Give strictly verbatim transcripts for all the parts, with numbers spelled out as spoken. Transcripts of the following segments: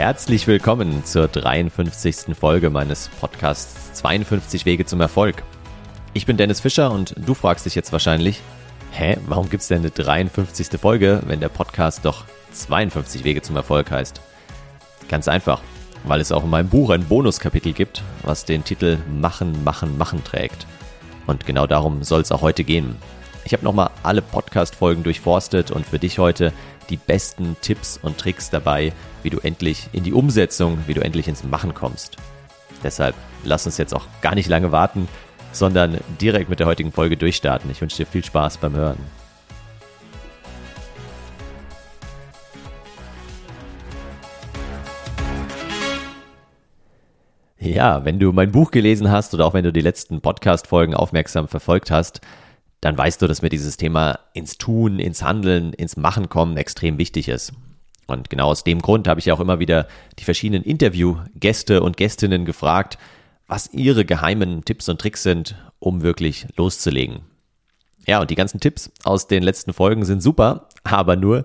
Herzlich willkommen zur dreiundfünfzigsten Folge meines Podcasts zweiundfünfzig Wege zum Erfolg. Ich bin Dennis Fischer und du fragst dich jetzt wahrscheinlich, hä, warum gibt es denn eine dreiundfünfzigste Folge, wenn der Podcast doch zweiundfünfzig Wege zum Erfolg heißt? Ganz einfach, weil es auch in meinem Buch ein Bonuskapitel gibt, was den Titel Machen, Machen, Machen trägt. Und genau darum soll es auch heute gehen. Ich habe nochmal alle Podcast-Folgen durchforstet und für dich heute die besten Tipps und Tricks dabei, wie du endlich in die Umsetzung, wie du endlich ins Machen kommst. Deshalb lass uns jetzt auch gar nicht lange warten, sondern direkt mit der heutigen Folge durchstarten. Ich wünsche dir viel Spaß beim Hören. Ja, wenn du mein Buch gelesen hast oder auch wenn du die letzten Podcast-Folgen aufmerksam verfolgt hast, dann weißt du, dass mir dieses Thema ins Tun, ins Handeln, ins Machen kommen extrem wichtig ist. Und genau aus dem Grund habe ich ja auch immer wieder die verschiedenen Interviewgäste und Gästinnen gefragt, was ihre geheimen Tipps und Tricks sind, um wirklich loszulegen. Ja, und die ganzen Tipps aus den letzten Folgen sind super, aber nur,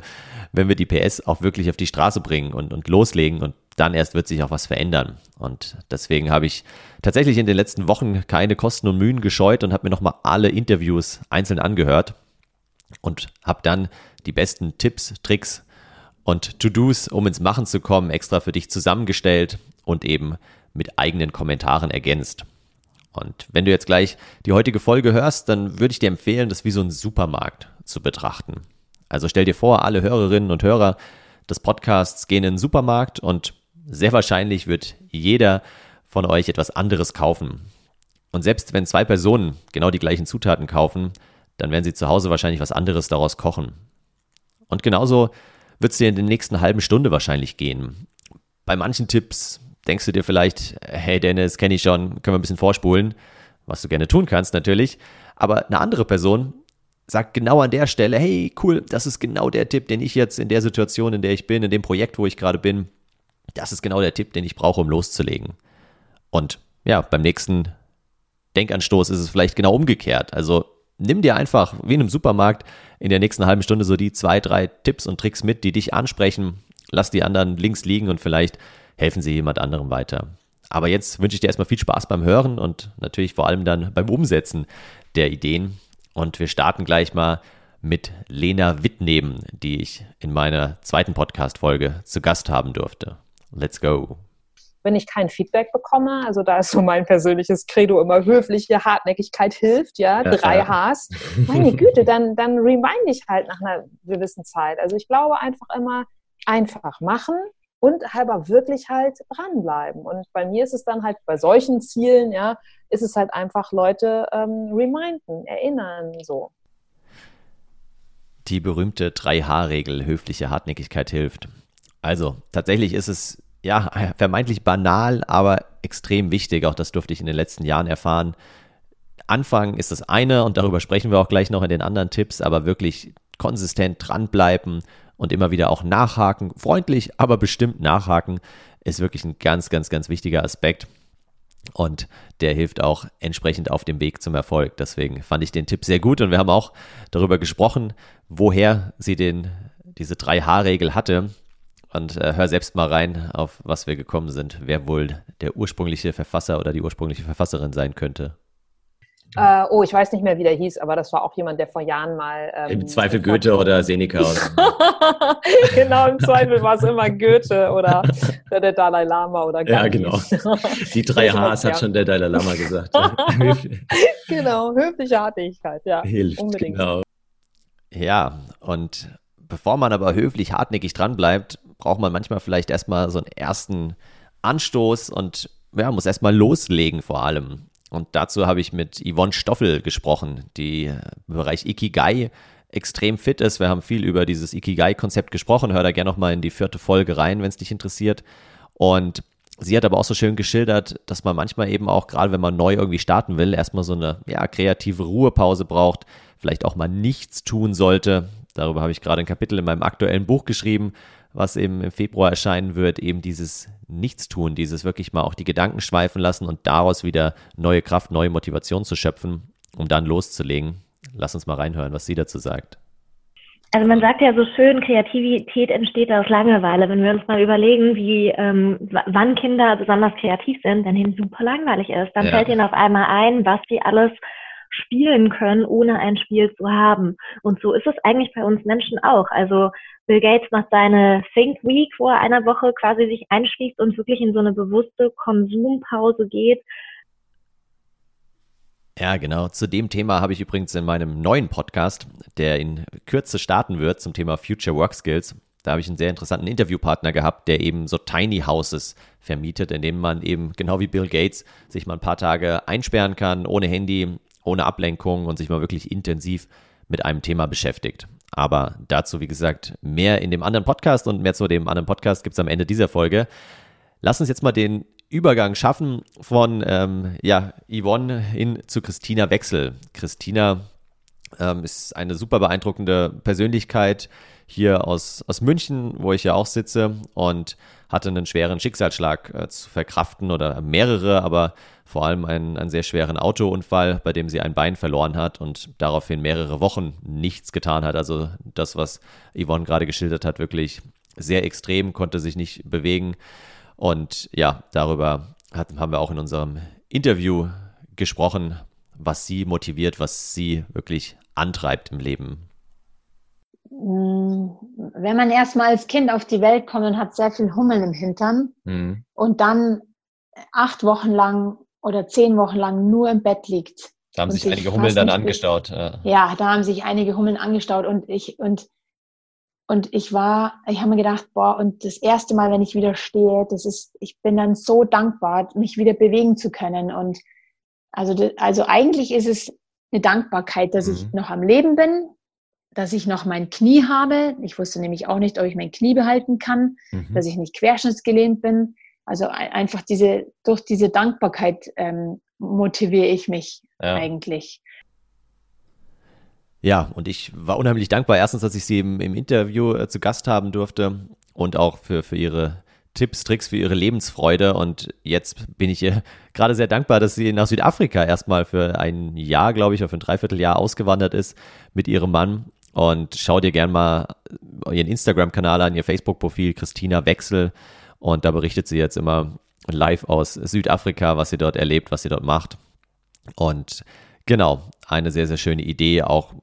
wenn wir die P S auch wirklich auf die Straße bringen und, und loslegen, und dann erst wird sich auch was verändern. Und deswegen habe ich tatsächlich in den letzten Wochen keine Kosten und Mühen gescheut und habe mir nochmal alle Interviews einzeln angehört und habe dann die besten Tipps, Tricks und To-Dos, um ins Machen zu kommen, extra für dich zusammengestellt und eben mit eigenen Kommentaren ergänzt. Und wenn du jetzt gleich die heutige Folge hörst, dann würde ich dir empfehlen, das wie so einen Supermarkt zu betrachten. Also stell dir vor, alle Hörerinnen und Hörer des Podcasts gehen in den Supermarkt und sehr wahrscheinlich wird jeder von euch etwas anderes kaufen. Und selbst wenn zwei Personen genau die gleichen Zutaten kaufen, dann werden sie zu Hause wahrscheinlich was anderes daraus kochen. Und genauso wird es dir in der nächsten halben Stunde wahrscheinlich gehen. Bei manchen Tipps denkst du dir vielleicht, hey Dennis, kenne ich schon, können wir ein bisschen vorspulen, was du gerne tun kannst natürlich. Aber eine andere Person sagt genau an der Stelle, hey cool, das ist genau der Tipp, den ich jetzt in der Situation, in der ich bin, in dem Projekt, wo ich gerade bin, das ist genau der Tipp, den ich brauche, um loszulegen. Und ja, beim nächsten Denkanstoß ist es vielleicht genau umgekehrt. Also nimm dir einfach, wie in einem Supermarkt, in der nächsten halben Stunde so die zwei, drei Tipps und Tricks mit, die dich ansprechen. Lass die anderen links liegen und vielleicht helfen sie jemand anderem weiter. Aber jetzt wünsche ich dir erstmal viel Spaß beim Hören und natürlich vor allem dann beim Umsetzen der Ideen. Und wir starten gleich mal mit Lena Wittneben, die ich in meiner zweiten Podcast-Folge zu Gast haben durfte. Let's go. Wenn ich kein Feedback bekomme, also da ist so mein persönliches Credo immer, höfliche Hartnäckigkeit hilft, ja, ja drei ja. Hs. Meine Güte, dann, dann remind ich halt nach einer gewissen Zeit. Also ich glaube einfach immer, einfach machen und halber wirklich halt dranbleiben. Und bei mir ist es dann halt bei solchen Zielen, ja, ist es halt einfach Leute ähm, reminden, erinnern, so. Die berühmte drei H Regel, höfliche Hartnäckigkeit hilft. Also tatsächlich ist es ja vermeintlich banal, aber extrem wichtig. Auch das durfte ich in den letzten Jahren erfahren. Anfangen ist das eine und darüber sprechen wir auch gleich noch in den anderen Tipps, aber wirklich konsistent dranbleiben und immer wieder auch nachhaken. Freundlich, aber bestimmt nachhaken ist wirklich ein ganz, ganz, ganz wichtiger Aspekt. Und der hilft auch entsprechend auf dem Weg zum Erfolg. Deswegen fand ich den Tipp sehr gut und wir haben auch darüber gesprochen, woher sie den, diese drei H Regel hatte. Und äh, hör selbst mal rein, auf was wir gekommen sind, wer wohl der ursprüngliche Verfasser oder die ursprüngliche Verfasserin sein könnte. Äh, oh, ich weiß nicht mehr, wie der hieß, aber das war auch jemand, der vor Jahren mal... Ähm, Im Zweifel Goethe hatte. Oder Seneca. Oder genau, im Zweifel war es immer Goethe oder der Dalai Lama oder Gandhi. Ja, genau. Die drei Hs hat schon der Dalai Lama gesagt. Genau, höfliche Hartnäckigkeit, ja. Hilft, unbedingt. Genau. Ja, und bevor man aber höflich hartnäckig dranbleibt, braucht man manchmal vielleicht erstmal so einen ersten Anstoß und ja, muss erstmal loslegen vor allem. Und dazu habe ich mit Yvonne Stoffel gesprochen, die im Bereich Ikigai extrem fit ist. Wir haben viel über dieses Ikigai-Konzept gesprochen. Hör da gerne nochmal in die vierte Folge rein, wenn es dich interessiert. Und sie hat aber auch so schön geschildert, dass man manchmal eben auch, gerade wenn man neu irgendwie starten will, erstmal so eine ja, kreative Ruhepause braucht, vielleicht auch mal nichts tun sollte. Darüber habe ich gerade ein Kapitel in meinem aktuellen Buch geschrieben, was eben im Februar erscheinen wird, eben dieses Nichtstun, dieses wirklich mal auch die Gedanken schweifen lassen und daraus wieder neue Kraft, neue Motivation zu schöpfen, um dann loszulegen. Lass uns mal reinhören, was sie dazu sagt. Also man sagt ja so schön, Kreativität entsteht aus Langeweile. Wenn wir uns mal überlegen, wie ähm, wann Kinder besonders kreativ sind, wenn ihnen super langweilig ist, dann ja. fällt ihnen auf einmal ein, was sie alles spielen können, ohne ein Spiel zu haben. Und so ist es eigentlich bei uns Menschen auch. Also Bill Gates macht seine Think Week, wo er eine Woche quasi sich einschließt und wirklich in so eine bewusste Konsumpause geht. Ja, genau. Zu dem Thema habe ich übrigens in meinem neuen Podcast, der in Kürze starten wird, zum Thema Future Work Skills. Da habe ich einen sehr interessanten Interviewpartner gehabt, der eben so Tiny Houses vermietet, in dem man eben, genau wie Bill Gates, sich mal ein paar Tage einsperren kann, ohne Handy, ohne Ablenkung und sich mal wirklich intensiv mit einem Thema beschäftigt. Aber dazu, wie gesagt, mehr in dem anderen Podcast und mehr zu dem anderen Podcast gibt es am Ende dieser Folge. Lass uns jetzt mal den Übergang schaffen von ähm, ja, Yvonne hin zu Christina Wechsel. Christina ähm, ist eine super beeindruckende Persönlichkeit hier aus, aus München, wo ich ja auch sitze, und hatte einen schweren Schicksalsschlag äh, zu verkraften oder mehrere, aber vor allem einen, einen sehr schweren Autounfall, bei dem sie ein Bein verloren hat und daraufhin mehrere Wochen nichts getan hat. Also das, was Yvonne gerade geschildert hat, wirklich sehr extrem, konnte sich nicht bewegen. Und ja, darüber hat, haben wir auch in unserem Interview gesprochen, was sie motiviert, was sie wirklich antreibt im Leben. Wenn man erstmal als Kind auf die Welt kommt und hat sehr viel Hummeln im Hintern mhm. und dann acht Wochen lang oder zehn Wochen lang nur im Bett liegt. Da haben sich, sich einige Hummeln dann angestaut. Ja. ja, da haben sich einige Hummeln angestaut und ich und Und ich war, ich habe mir gedacht, boah, und das erste Mal, wenn ich wieder stehe, das ist, ich bin dann so dankbar, mich wieder bewegen zu können. Und also, also eigentlich ist es eine Dankbarkeit, dass mhm. ich noch am Leben bin, dass ich noch mein Knie habe. Ich wusste nämlich auch nicht, ob ich mein Knie behalten kann, mhm. dass ich nicht querschnittsgelähmt bin. Also einfach diese, durch diese Dankbarkeit ähm, motiviere ich mich ja. eigentlich. Ja, und ich war unheimlich dankbar, erstens, dass ich sie im, im Interview äh, zu Gast haben durfte und auch für, für ihre Tipps, Tricks, für ihre Lebensfreude. Und jetzt bin ich ihr gerade sehr dankbar, dass sie nach Südafrika erstmal für ein Jahr, glaube ich, oder für ein Dreivierteljahr ausgewandert ist mit ihrem Mann. Und schau dir gerne mal ihren Instagram-Kanal an, ihr Facebook-Profil, Christina Wechsel. Und da berichtet sie jetzt immer live aus Südafrika, was sie dort erlebt, was sie dort macht. Und genau, eine sehr, sehr schöne Idee, auch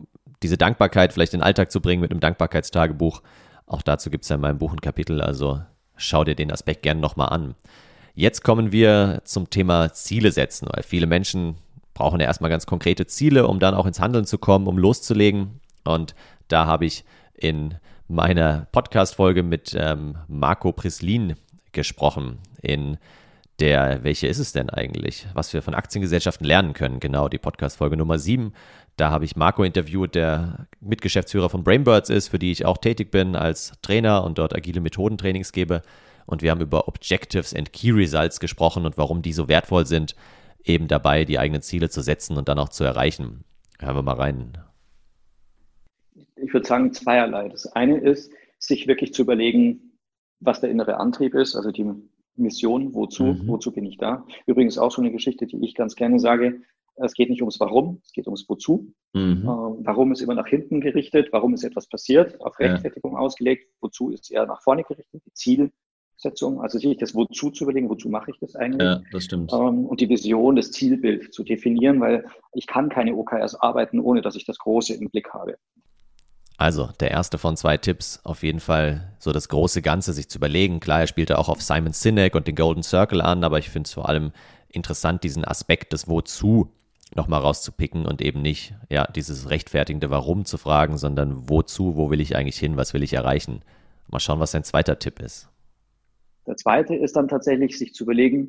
diese Dankbarkeit vielleicht in den Alltag zu bringen mit einem Dankbarkeitstagebuch. Auch dazu gibt es ja in meinem Buch ein Kapitel, also schau dir den Aspekt gerne nochmal an. Jetzt kommen wir zum Thema Ziele setzen, weil viele Menschen brauchen ja erstmal ganz konkrete Ziele, um dann auch ins Handeln zu kommen, um loszulegen. Und da habe ich in meiner Podcast-Folge mit ähm, Marco Prislin gesprochen, in der, welche ist es denn eigentlich, was wir von Aktiengesellschaften lernen können. Genau, die Podcast-Folge Nummer sieben. Da habe ich Marco interviewt, der Mitgeschäftsführer von BrainBirds ist, für die ich auch tätig bin als Trainer und dort agile Methodentrainings gebe. Und wir haben über Objectives and Key Results gesprochen und warum die so wertvoll sind, eben dabei die eigenen Ziele zu setzen und dann auch zu erreichen. Hören wir mal rein. Ich würde sagen zweierlei. Das eine ist, sich wirklich zu überlegen, was der innere Antrieb ist, also die Mission, wozu, mhm. wozu bin ich da? Übrigens auch so eine Geschichte, die ich ganz gerne sage, es geht nicht ums Warum, es geht ums Wozu. Mhm. Ähm, warum ist immer nach hinten gerichtet, warum ist etwas passiert, auf Rechtfertigung ja. ausgelegt, wozu ist eher nach vorne gerichtet, die Zielsetzung, also sich das Wozu zu überlegen, wozu mache ich das eigentlich? Ja, das stimmt. Ähm, und die Vision, das Zielbild zu definieren, weil ich kann keine O K Rs arbeiten, ohne dass ich das Große im Blick habe. Also, der erste von zwei Tipps, auf jeden Fall so das große Ganze sich zu überlegen. Klar, er spielte auch auf Simon Sinek und den Golden Circle an, aber ich finde es vor allem interessant, diesen Aspekt des Wozu nochmal rauszupicken und eben nicht ja, dieses rechtfertigende Warum zu fragen, sondern wozu, wo will ich eigentlich hin, was will ich erreichen? Mal schauen, was sein zweiter Tipp ist. Der zweite ist dann tatsächlich, sich zu überlegen,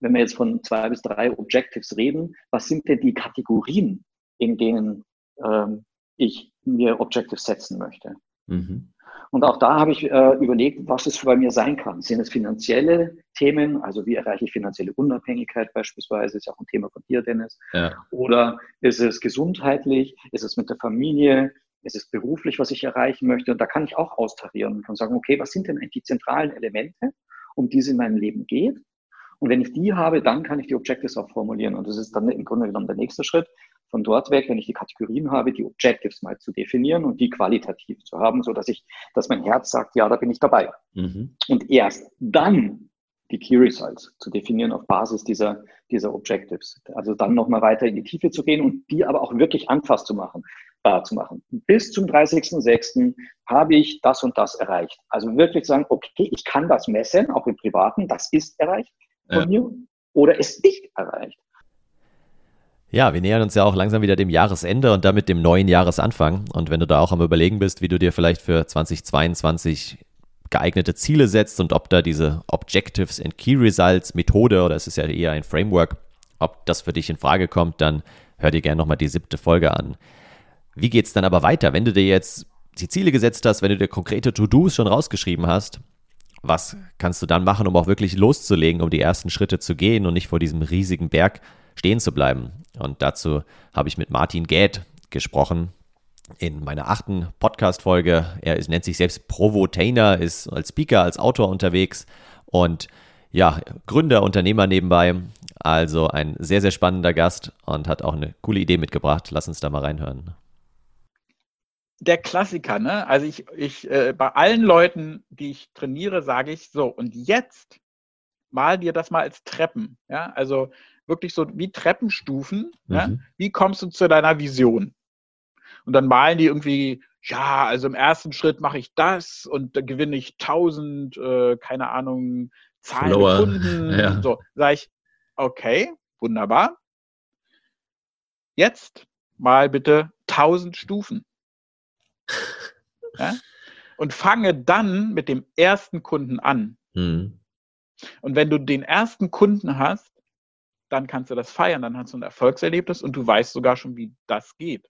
wenn wir jetzt von zwei bis drei Objectives reden, was sind denn die Kategorien, in denen ähm, ich mir Objectives setzen möchte. Mhm. Und auch da habe ich äh, überlegt, was es bei mir sein kann. Sind es finanzielle Themen, also wie erreiche ich finanzielle Unabhängigkeit beispielsweise, ist ja auch ein Thema von dir, Dennis. Ja. Oder ist es gesundheitlich, ist es mit der Familie, ist es beruflich, was ich erreichen möchte. Und da kann ich auch austarieren und kann sagen, okay, was sind denn eigentlich die zentralen Elemente, um die es in meinem Leben geht? Und wenn ich die habe, dann kann ich die Objectives auch formulieren. Und das ist dann im Grunde genommen der nächste Schritt. von dort weg, wenn ich die Kategorien habe, die Objectives mal zu definieren und die qualitativ zu haben, sodass ich, dass mein Herz sagt, ja, da bin ich dabei. Mhm. Und erst dann die Key Results zu definieren auf Basis dieser, dieser Objectives. Also dann nochmal weiter in die Tiefe zu gehen und die aber auch wirklich anfassbar zu machen. zu machen. Bis zum dreißigsten sechsten habe ich das und das erreicht. Also wirklich sagen, okay, ich kann das messen, auch im Privaten, das ist erreicht von ja. mir oder ist nicht erreicht. Ja, wir nähern uns ja auch langsam wieder dem Jahresende und damit dem neuen Jahresanfang. Und wenn du da auch am Überlegen bist, wie du dir vielleicht für zweitausendzweiundzwanzig geeignete Ziele setzt und ob da diese Objectives and Key Results Methode, oder es ist ja eher ein Framework, ob das für dich in Frage kommt, dann hör dir gerne nochmal die siebte Folge an. Wie geht es dann aber weiter, wenn du dir jetzt die Ziele gesetzt hast, wenn du dir konkrete To-Dos schon rausgeschrieben hast? Was kannst du dann machen, um auch wirklich loszulegen, um die ersten Schritte zu gehen und nicht vor diesem riesigen Berg stehen zu bleiben? Und dazu habe ich mit Martin Gäth gesprochen in meiner achten Podcast-Folge. Er ist, nennt sich selbst Provotainer, ist als Speaker, als Autor unterwegs und ja, Gründer, Unternehmer nebenbei. Also ein sehr, sehr spannender Gast und hat auch eine coole Idee mitgebracht. Lass uns da mal reinhören. Der Klassiker, ne? Also ich, ich äh, bei allen Leuten, die ich trainiere, sage ich so, und jetzt mal dir das mal als Treppen, ja, also wirklich so wie Treppenstufen, mhm. ja? Wie kommst du zu deiner Vision? Und dann malen die irgendwie, ja, also im ersten Schritt mache ich das und dann gewinne ich tausend, äh, keine Ahnung, Zahlen Follower. Kunden ja. und so. Sage ich, okay, wunderbar. Jetzt mal bitte tausend Stufen. Ja? Und fange dann mit dem ersten Kunden an. Mhm. Und wenn du den ersten Kunden hast, dann kannst du das feiern, dann hast du ein Erfolgserlebnis und du weißt sogar schon, wie das geht.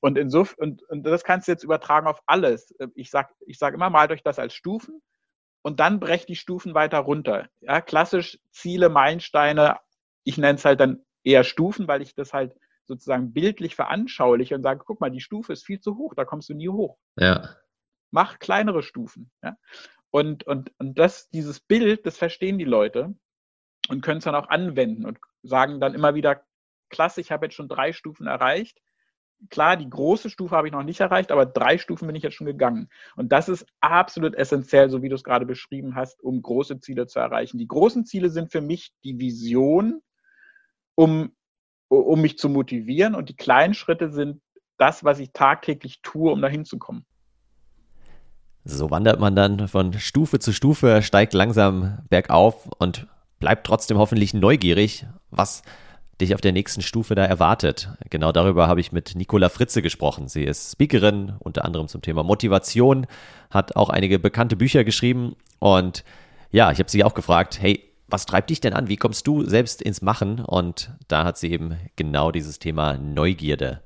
Und, insof- und, und das kannst du jetzt übertragen auf alles. Ich sag, ich sag immer, malt euch das als Stufen und dann brecht die Stufen weiter runter. Ja, klassisch Ziele, Meilensteine, ich nenne es halt dann eher Stufen, weil ich das halt sozusagen bildlich veranschauliche und sage, guck mal, die Stufe ist viel zu hoch, da kommst du nie hoch. Ja. Mach kleinere Stufen. Ja? Und, und, und das, dieses Bild, das verstehen die Leute und können es dann auch anwenden und sagen dann immer wieder, klasse, ich habe jetzt schon drei Stufen erreicht. Klar, die große Stufe habe ich noch nicht erreicht, aber drei Stufen bin ich jetzt schon gegangen. Und das ist absolut essentiell, so wie du es gerade beschrieben hast, um große Ziele zu erreichen. Die großen Ziele sind für mich die Vision, um um mich zu motivieren, und die kleinen Schritte sind das, was ich tagtäglich tue, um dahin zu kommen. So wandert man dann von Stufe zu Stufe, steigt langsam bergauf und bleibt trotzdem hoffentlich neugierig, was dich auf der nächsten Stufe da erwartet. Genau darüber habe ich mit Nicola Fritze gesprochen. Sie ist Speakerin, unter anderem zum Thema Motivation, hat auch einige bekannte Bücher geschrieben und ja, ich habe sie auch gefragt, hey, was treibt dich denn an? Wie kommst du selbst ins Machen? Und da hat sie eben genau dieses Thema Neugierde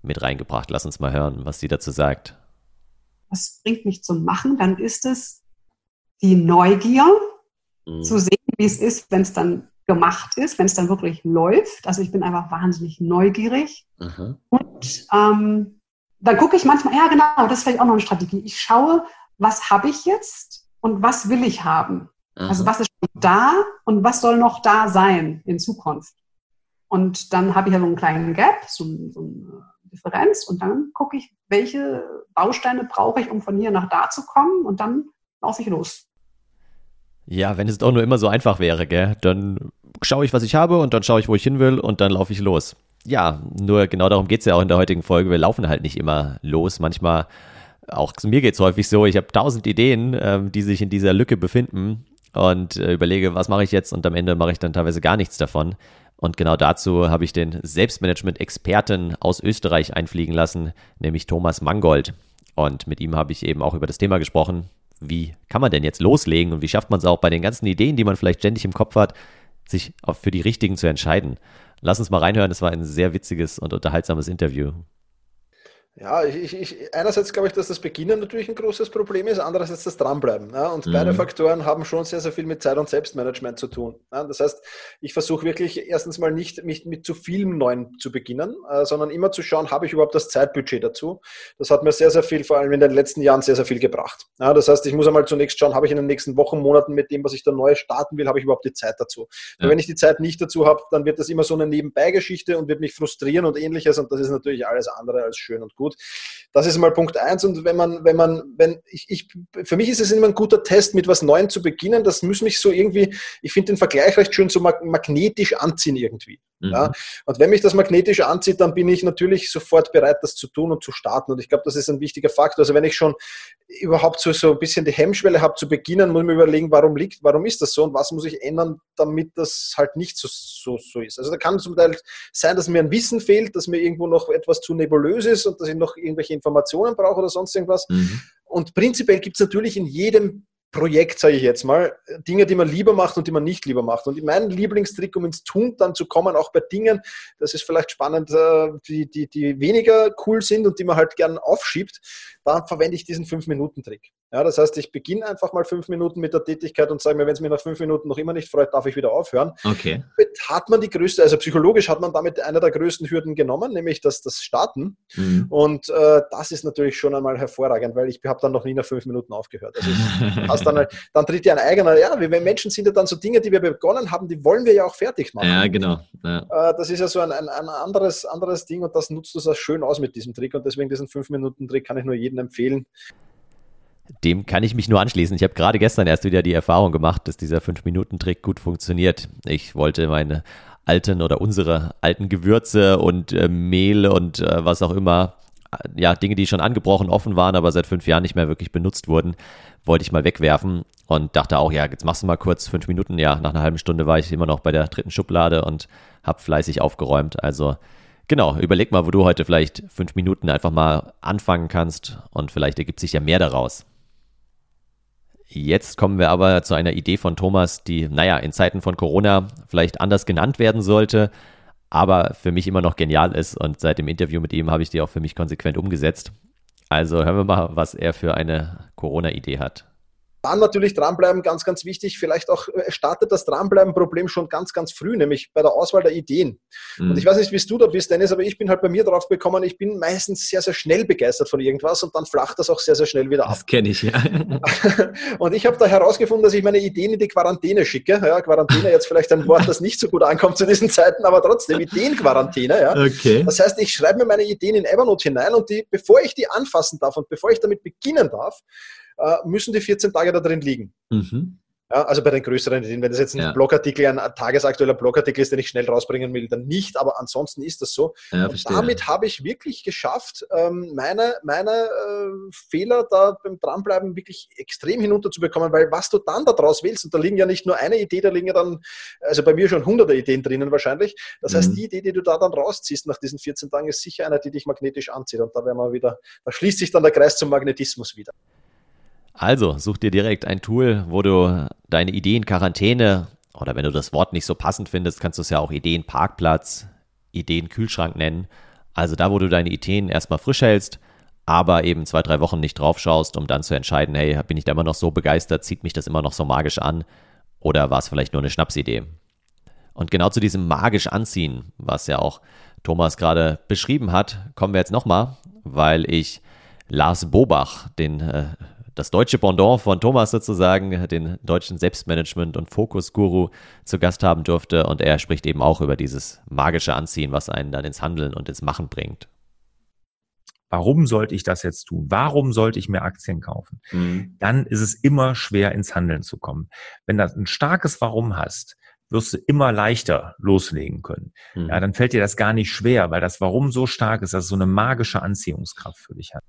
mit reingebracht. Lass uns mal hören, was sie dazu sagt. Was bringt mich zum Machen? Dann ist es die Neugier, mhm. zu sehen, wie es ist, wenn es dann gemacht ist, wenn es dann wirklich läuft. Also ich bin einfach wahnsinnig neugierig. Mhm. Und ähm, dann gucke ich manchmal, ja genau, das ist vielleicht auch noch eine Strategie. Ich schaue, was habe ich jetzt und was will ich haben? Also was ist schon da und was soll noch da sein in Zukunft? Und dann habe ich ja so einen kleinen Gap, so, so eine Differenz, und dann gucke ich, welche Bausteine brauche ich, um von hier nach da zu kommen, und dann laufe ich los. Ja, wenn es doch nur immer so einfach wäre, gell? Dann schaue ich, was ich habe, und dann schaue ich, wo ich hin will, und dann laufe ich los. Ja, nur genau darum geht es ja auch in der heutigen Folge. Wir laufen halt nicht immer los, manchmal, auch mir geht es häufig so, ich habe tausend Ideen, ähm, die sich in dieser Lücke befinden, und überlege, was mache ich jetzt, und am Ende mache ich dann teilweise gar nichts davon. Und genau dazu habe ich den Selbstmanagement-Experten aus Österreich einfliegen lassen, nämlich Thomas Mangold. Und mit ihm habe ich eben auch über das Thema gesprochen, wie kann man denn jetzt loslegen und wie schafft man es auch bei den ganzen Ideen, die man vielleicht ständig im Kopf hat, sich auch für die richtigen zu entscheiden. Lass uns mal reinhören, es war ein sehr witziges und unterhaltsames Interview. Ja, ich, ich, einerseits glaube ich, dass das Beginnen natürlich ein großes Problem ist, andererseits das Dranbleiben. Ja? Und mhm. beide Faktoren haben schon sehr, sehr viel mit Zeit- und Selbstmanagement zu tun. Ja? Das heißt, ich versuche wirklich erstens mal nicht mich mit zu vielem Neuen zu beginnen, äh, sondern immer zu schauen, habe ich überhaupt das Zeitbudget dazu? Das hat mir sehr, sehr viel, vor allem in den letzten Jahren, sehr, sehr viel gebracht. Ja? Das heißt, ich muss einmal zunächst schauen, habe ich in den nächsten Wochen, Monaten mit dem, was ich da neu starten will, habe ich überhaupt die Zeit dazu? Ja. Weil wenn ich die Zeit nicht dazu habe, dann wird das immer so eine Nebenbeigeschichte und wird mich frustrieren und ähnliches, und das ist natürlich alles andere als schön und gut. Das ist mal Punkt eins. Und wenn man, wenn man, wenn ich, ich, für mich ist es immer ein guter Test, mit was Neuem zu beginnen. Das muss mich so irgendwie, ich finde den Vergleich recht schön, so mag, magnetisch anziehen irgendwie. Mhm. Ja? Und wenn mich das magnetisch anzieht, dann bin ich natürlich sofort bereit, das zu tun und zu starten. Und ich glaube, das ist ein wichtiger Faktor. Also wenn ich schon überhaupt so, so ein bisschen die Hemmschwelle habe zu beginnen, muss ich mir überlegen, warum liegt, warum ist das so und was muss ich ändern, damit das halt nicht so, so, so ist. Also da kann zum Teil sein, dass mir ein Wissen fehlt, dass mir irgendwo noch etwas zu nebulös ist und dass ich noch irgendwelche Informationen brauche oder sonst irgendwas. Mhm. Und prinzipiell gibt es natürlich in jedem Projekt, sage ich jetzt mal, Dinge, die man lieber macht und die man nicht lieber macht. Und mein Lieblingstrick, um ins Tun dann zu kommen, auch bei Dingen, das ist vielleicht spannend, die, die, die weniger cool sind und die man halt gern aufschiebt, da verwende ich diesen fünf Minuten Trick. Ja, das heißt, ich beginne einfach mal fünf Minuten mit der Tätigkeit und sage mir, wenn es mir nach fünf Minuten noch immer nicht freut, darf ich wieder aufhören. Okay. Hat man die größte, also psychologisch hat man damit eine der größten Hürden genommen, nämlich das, das Starten. Mhm. Und äh, das ist natürlich schon einmal hervorragend, weil ich habe dann noch nie nach fünf Minuten aufgehört. Also ich, dann, halt, dann tritt ja ein eigener, ja, wir Menschen sind ja dann so Dinge, die wir begonnen haben, die wollen wir ja auch fertig machen. Ja, genau. Ja. Äh, das ist ja so ein, ein, ein anderes, anderes Ding, und das nutzt du sehr schön aus mit diesem Trick, und deswegen diesen fünf Minuten Trick kann ich nur jedem empfehlen. Dem kann ich mich nur anschließen. Ich habe gerade gestern erst wieder die Erfahrung gemacht, dass dieser fünf Minuten Trick gut funktioniert. Ich wollte meine alten oder unsere alten Gewürze und äh, Mehl und äh, was auch immer, äh, ja, Dinge, die schon angebrochen offen waren, aber seit fünf Jahren nicht mehr wirklich benutzt wurden, wollte ich mal wegwerfen und dachte auch, ja, jetzt machst du mal kurz fünf Minuten. Ja, nach einer halben Stunde war ich immer noch bei der dritten Schublade und habe fleißig aufgeräumt. Also genau, überleg mal, wo du heute vielleicht fünf Minuten einfach mal anfangen kannst, und vielleicht ergibt sich ja mehr daraus. Jetzt kommen wir aber zu einer Idee von Thomas, die, naja, in Zeiten von Corona vielleicht anders genannt werden sollte, aber für mich immer noch genial ist, und seit dem Interview mit ihm habe ich die auch für mich konsequent umgesetzt. Also hören wir mal, was er für eine Corona-Idee hat. Dann natürlich dranbleiben, ganz, ganz wichtig. Vielleicht auch startet das Dranbleiben-Problem schon ganz, ganz früh, nämlich bei der Auswahl der Ideen. Mhm. Und ich weiß nicht, wie du da bist, Dennis, aber ich bin halt bei mir drauf gekommen, ich bin meistens sehr, sehr schnell begeistert von irgendwas, und dann flacht das auch sehr, sehr schnell wieder ab. Das kenne ich, ja. Und ich habe da herausgefunden, dass ich meine Ideen in die Quarantäne schicke. Ja, Quarantäne, jetzt vielleicht ein Wort, das nicht so gut ankommt zu diesen Zeiten, aber trotzdem, Ideenquarantäne. Ja. Okay. Das heißt, ich schreibe mir meine Ideen in Evernote hinein, und die, bevor ich die anfassen darf und bevor ich damit beginnen darf, müssen die vierzehn Tage da drin liegen. Mhm. Ja, also bei den größeren Ideen, wenn das jetzt ein ja. Blogartikel, ein tagesaktueller Blogartikel ist, den ich schnell rausbringen will, dann nicht, aber ansonsten ist das so. Ja, und verstehe. Damit habe ich wirklich geschafft, meine, meine äh, Fehler da beim Dranbleiben wirklich extrem hinunterzubekommen, weil was du dann daraus willst, und da liegen ja nicht nur eine Idee, da liegen ja dann, also bei mir schon hunderte Ideen drinnen wahrscheinlich, das mhm. heißt, die Idee, die du da dann rausziehst nach diesen vierzehn Tagen, ist sicher eine, die dich magnetisch anzieht, und da werden wir wieder, da schließt sich dann der Kreis zum Magnetismus wieder. Also such dir direkt ein Tool, wo du deine Ideenquarantäne, oder wenn du das Wort nicht so passend findest, kannst du es ja auch Ideenparkplatz, Ideenkühlschrank nennen. Also da, wo du deine Ideen erstmal frisch hältst, aber eben zwei, drei Wochen nicht drauf schaust, um dann zu entscheiden, hey, bin ich da immer noch so begeistert, zieht mich das immer noch so magisch an, oder war es vielleicht nur eine Schnapsidee? Und genau zu diesem magisch Anziehen, was ja auch Thomas gerade beschrieben hat, kommen wir jetzt nochmal, weil ich Lars Bobach, den äh, das deutsche Pendant von Thomas sozusagen, den deutschen Selbstmanagement- und Fokus-Guru, zu Gast haben durfte. Und er spricht eben auch über dieses magische Anziehen, was einen dann ins Handeln und ins Machen bringt. Warum sollte ich das jetzt tun? Warum sollte ich mir Aktien kaufen? Mhm. Dann ist es immer schwer, ins Handeln zu kommen. Wenn du ein starkes Warum hast, wirst du immer leichter loslegen können. Mhm. Ja, dann fällt dir das gar nicht schwer, weil das Warum so stark ist, dass es so eine magische Anziehungskraft für dich hat.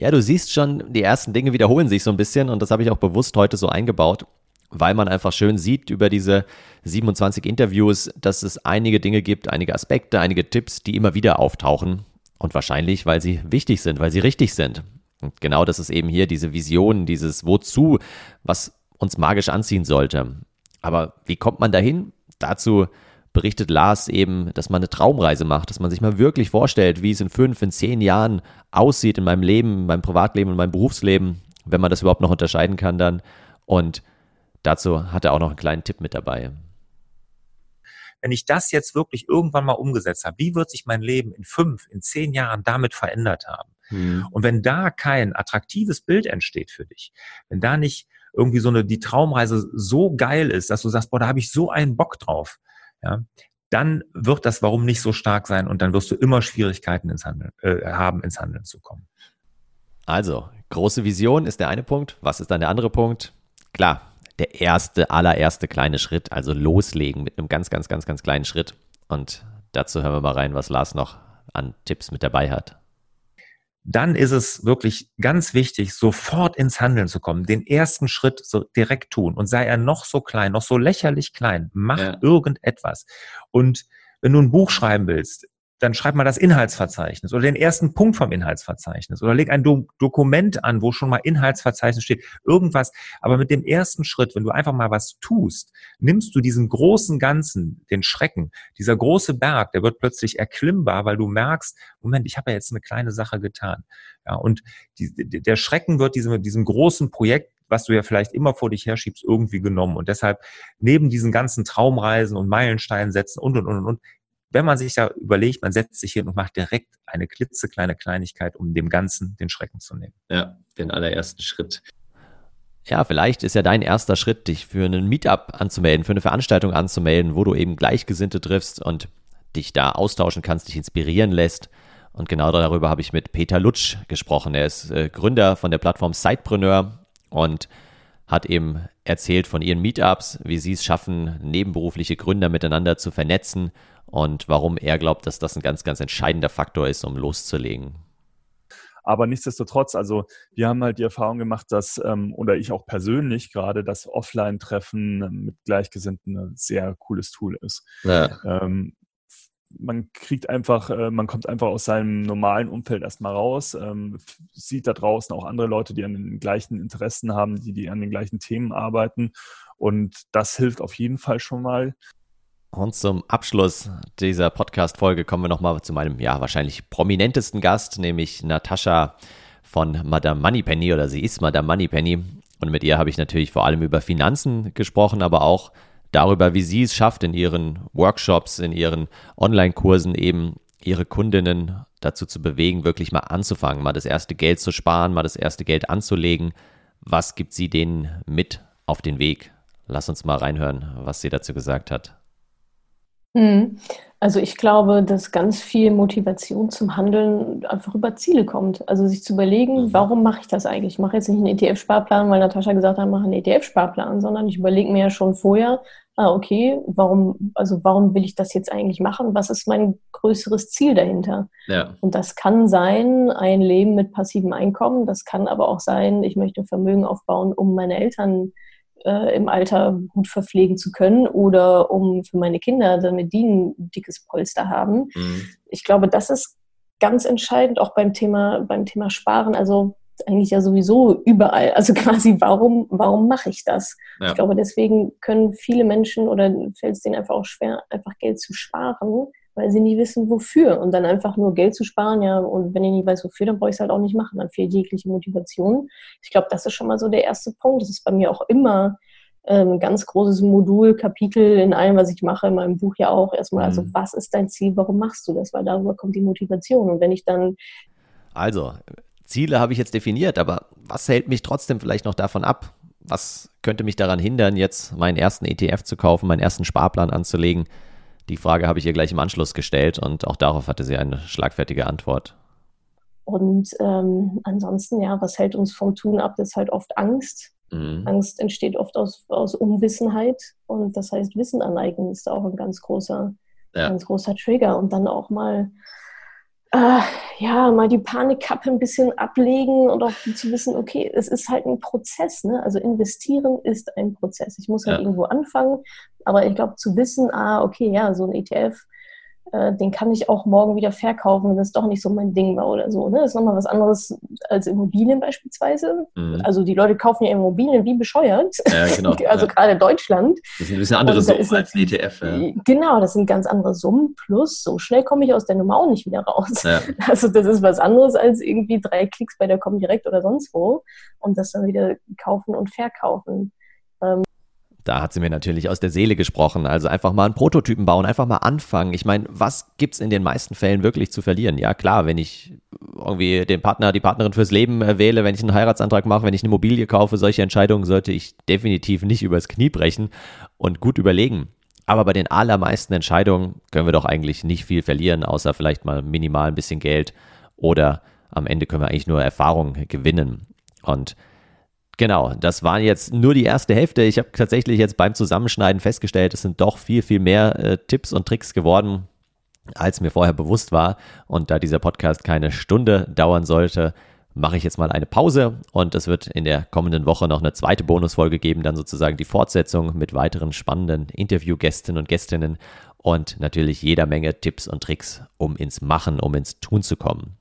Ja, du siehst schon, die ersten Dinge wiederholen sich so ein bisschen, und das habe ich auch bewusst heute so eingebaut, weil man einfach schön sieht über diese siebenundzwanzig Interviews, dass es einige Dinge gibt, einige Aspekte, einige Tipps, die immer wieder auftauchen, und wahrscheinlich, weil sie wichtig sind, weil sie richtig sind. Und genau das ist eben hier diese Vision, dieses Wozu, was uns magisch anziehen sollte. Aber wie kommt man dahin? Dazu berichtet Lars eben, dass man eine Traumreise macht, dass man sich mal wirklich vorstellt, wie es in fünf, in zehn Jahren aussieht in meinem Leben, in meinem Privatleben, in meinem Berufsleben, wenn man das überhaupt noch unterscheiden kann dann. Und dazu hat er auch noch einen kleinen Tipp mit dabei. Wenn ich das jetzt wirklich irgendwann mal umgesetzt habe, wie wird sich mein Leben in fünf, in zehn Jahren damit verändert haben? Hm. Und wenn da kein attraktives Bild entsteht für dich, wenn da nicht irgendwie so eine, die Traumreise so geil ist, dass du sagst, boah, da habe ich so einen Bock drauf, ja, dann wird das Warum nicht so stark sein und dann wirst du immer Schwierigkeiten ins Handeln, äh, haben, ins Handeln zu kommen. Also, große Vision ist der eine Punkt. Was ist dann der andere Punkt? Klar, der erste, allererste kleine Schritt, also loslegen mit einem ganz, ganz, ganz, ganz kleinen Schritt. Und dazu hören wir mal rein, was Lars noch an Tipps mit dabei hat. Dann ist es wirklich ganz wichtig, sofort ins Handeln zu kommen, den ersten Schritt so direkt tun und sei er noch so klein, noch so lächerlich klein, mach ja. irgendetwas. Und wenn du ein Buch schreiben willst, dann schreib mal das Inhaltsverzeichnis oder den ersten Punkt vom Inhaltsverzeichnis oder leg ein Do- Dokument an, wo schon mal Inhaltsverzeichnis steht, irgendwas. Aber mit dem ersten Schritt, wenn du einfach mal was tust, nimmst du diesen großen Ganzen, den Schrecken, dieser große Berg, der wird plötzlich erklimmbar, weil du merkst, Moment, ich habe ja jetzt eine kleine Sache getan. Ja, und die, der Schrecken wird diesem, diesem großen Projekt, was du ja vielleicht immer vor dich herschiebst, irgendwie genommen. Und deshalb neben diesen ganzen Traumreisen und Meilensteinen setzen und, und, und, und, wenn man sich da überlegt, man setzt sich hin und macht direkt eine klitzekleine Kleinigkeit, um dem Ganzen den Schrecken zu nehmen. Ja, den allerersten Schritt. Ja, vielleicht ist ja dein erster Schritt, dich für einen Meetup anzumelden, für eine Veranstaltung anzumelden, wo du eben Gleichgesinnte triffst und dich da austauschen kannst, dich inspirieren lässt. Und genau darüber habe ich mit Peter Lutsch gesprochen. Er ist äh, Gründer von der Plattform Sidepreneur und hat eben erzählt von ihren Meetups, wie sie es schaffen, nebenberufliche Gründer miteinander zu vernetzen. Und warum er glaubt, dass das ein ganz, ganz entscheidender Faktor ist, um loszulegen. Aber nichtsdestotrotz, also wir haben halt die Erfahrung gemacht, dass, ähm, oder ich auch persönlich gerade, dass Offline-Treffen mit Gleichgesinnten ein sehr cooles Tool ist. Ja. Ähm, man kriegt einfach, äh, man kommt einfach aus seinem normalen Umfeld erstmal raus, ähm, sieht da draußen auch andere Leute, die an den gleichen Interessen haben, die, die an den gleichen Themen arbeiten. Und das hilft auf jeden Fall schon mal. Und zum Abschluss dieser Podcast-Folge kommen wir nochmal zu meinem, ja, wahrscheinlich prominentesten Gast, nämlich Natascha von Madame Moneypenny, oder sie ist Madame Moneypenny. Und mit ihr habe ich natürlich vor allem über Finanzen gesprochen, aber auch darüber, wie sie es schafft, in ihren Workshops, in ihren Online-Kursen eben ihre Kundinnen dazu zu bewegen, wirklich mal anzufangen, mal das erste Geld zu sparen, mal das erste Geld anzulegen. Was gibt sie denen mit auf den Weg? Lass uns mal reinhören, was sie dazu gesagt hat. Also ich glaube, dass ganz viel Motivation zum Handeln einfach über Ziele kommt. Also sich zu überlegen, warum mache ich das eigentlich? Ich mache jetzt nicht einen E T F-Sparplan, weil Natascha gesagt hat, mache einen E T F-Sparplan, sondern ich überlege mir ja schon vorher, ah, okay, warum, also warum will ich das jetzt eigentlich machen? Was ist mein größeres Ziel dahinter? Ja. Und das kann sein, ein Leben mit passivem Einkommen, das kann aber auch sein, ich möchte Vermögen aufbauen, um meine Eltern im Alter gut verpflegen zu können oder um für meine Kinder, damit die ein dickes Polster haben. Mhm. Ich glaube, das ist ganz entscheidend, auch beim Thema, beim Thema Sparen, also eigentlich ja sowieso überall, also quasi warum, warum mache ich das? Ja. Ich glaube, deswegen können viele Menschen oder fällt es denen einfach auch schwer, einfach Geld zu sparen, weil sie nie wissen, wofür. Und dann einfach nur Geld zu sparen, ja, und wenn ich nicht weiß, wofür, dann brauche ich es halt auch nicht machen. Dann fehlt jegliche Motivation. Ich glaube, das ist schon mal so der erste Punkt. Das ist bei mir auch immer ein ähm, ganz großes Modul, Kapitel in allem, was ich mache, in meinem Buch ja auch erstmal. Mhm. Also was ist dein Ziel, warum machst du das? Weil darüber kommt die Motivation. Und wenn ich dann... Also, Ziele habe ich jetzt definiert, aber was hält mich trotzdem vielleicht noch davon ab? Was könnte mich daran hindern, jetzt meinen ersten E T F zu kaufen, meinen ersten Sparplan anzulegen? Die Frage habe ich ihr gleich im Anschluss gestellt und auch darauf hatte sie eine schlagfertige Antwort. Und ähm, ansonsten, ja, was hält uns vom Tun ab? Das ist halt oft Angst. Mhm. Angst entsteht oft aus, aus Unwissenheit und das heißt, Wissen aneignen ist auch ein ganz großer, ja. ganz großer Trigger. Und dann auch mal, äh, ja, mal die Panikkappe ein bisschen ablegen und auch zu wissen, okay, es ist halt ein Prozess, ne? Also investieren ist ein Prozess. Ich muss halt ja. irgendwo anfangen. Aber ich glaube, zu wissen, ah, okay, ja, so ein E T F äh, den kann ich auch morgen wieder verkaufen, wenn es doch nicht so mein Ding war oder so. Ne? Das ist nochmal was anderes als Immobilien beispielsweise. Mhm. Also die Leute kaufen ja Immobilien wie bescheuert. Ja, genau. Also ja. Gerade in Deutschland. Das sind ein bisschen andere Summen jetzt, als E T F. Ja. Genau, das sind ganz andere Summen. Plus, so schnell komme ich aus der Nummer auch nicht wieder raus. Ja. Also das ist was anderes als irgendwie drei Klicks bei der Comdirect oder sonst wo. Und das dann wieder kaufen und verkaufen. Ähm, Da hat sie mir natürlich aus der Seele gesprochen. Also einfach mal einen Prototypen bauen, einfach mal anfangen. Ich meine, was gibt es in den meisten Fällen wirklich zu verlieren? Ja klar, wenn ich irgendwie den Partner, die Partnerin fürs Leben wähle, wenn ich einen Heiratsantrag mache, wenn ich eine Immobilie kaufe, solche Entscheidungen sollte ich definitiv nicht übers Knie brechen und gut überlegen. Aber bei den allermeisten Entscheidungen können wir doch eigentlich nicht viel verlieren, außer vielleicht mal minimal ein bisschen Geld oder am Ende können wir eigentlich nur Erfahrung gewinnen. Und genau, das war jetzt nur die erste Hälfte. Ich habe tatsächlich jetzt beim Zusammenschneiden festgestellt, es sind doch viel, viel mehr äh, Tipps und Tricks geworden, als mir vorher bewusst war. Und da dieser Podcast keine Stunde dauern sollte, mache ich jetzt mal eine Pause. Und es wird in der kommenden Woche noch eine zweite Bonusfolge geben, dann sozusagen die Fortsetzung mit weiteren spannenden Interviewgästinnen und Gästinnen und natürlich jeder Menge Tipps und Tricks, um ins Machen, um ins Tun zu kommen.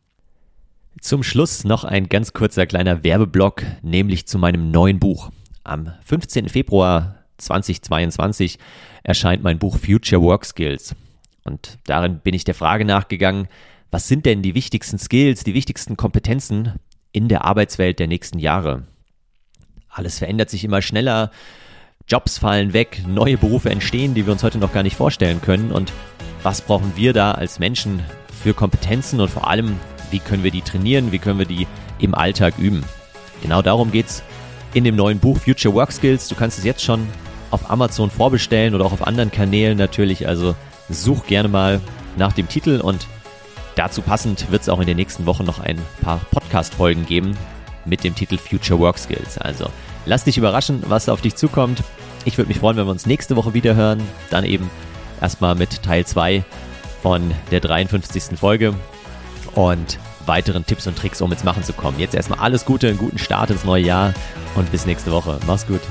Zum Schluss noch ein ganz kurzer kleiner Werbeblock, nämlich zu meinem neuen Buch. Am fünfzehnten Februar zweitausendzweiundzwanzig erscheint mein Buch Future Work Skills. Und darin bin ich der Frage nachgegangen, was sind denn die wichtigsten Skills, die wichtigsten Kompetenzen in der Arbeitswelt der nächsten Jahre? Alles verändert sich immer schneller, Jobs fallen weg, neue Berufe entstehen, die wir uns heute noch gar nicht vorstellen können. Und was brauchen wir da als Menschen für Kompetenzen und vor allem, wie können wir die trainieren? Wie können wir die im Alltag üben? Genau darum geht's in dem neuen Buch Future Work Skills. Du kannst es jetzt schon auf Amazon vorbestellen oder auch auf anderen Kanälen natürlich. Also such gerne mal nach dem Titel und dazu passend wird es auch in den nächsten Wochen noch ein paar Podcast-Folgen geben mit dem Titel Future Work Skills. Also lass dich überraschen, was auf dich zukommt. Ich würde mich freuen, wenn wir uns nächste Woche wieder hören. Dann eben erstmal mit Teil zwei von der dreiundfünfzigsten Folge. Und weiteren Tipps und Tricks, um ins Machen zu kommen. Jetzt erstmal alles Gute, einen guten Start ins neue Jahr und bis nächste Woche. Mach's gut.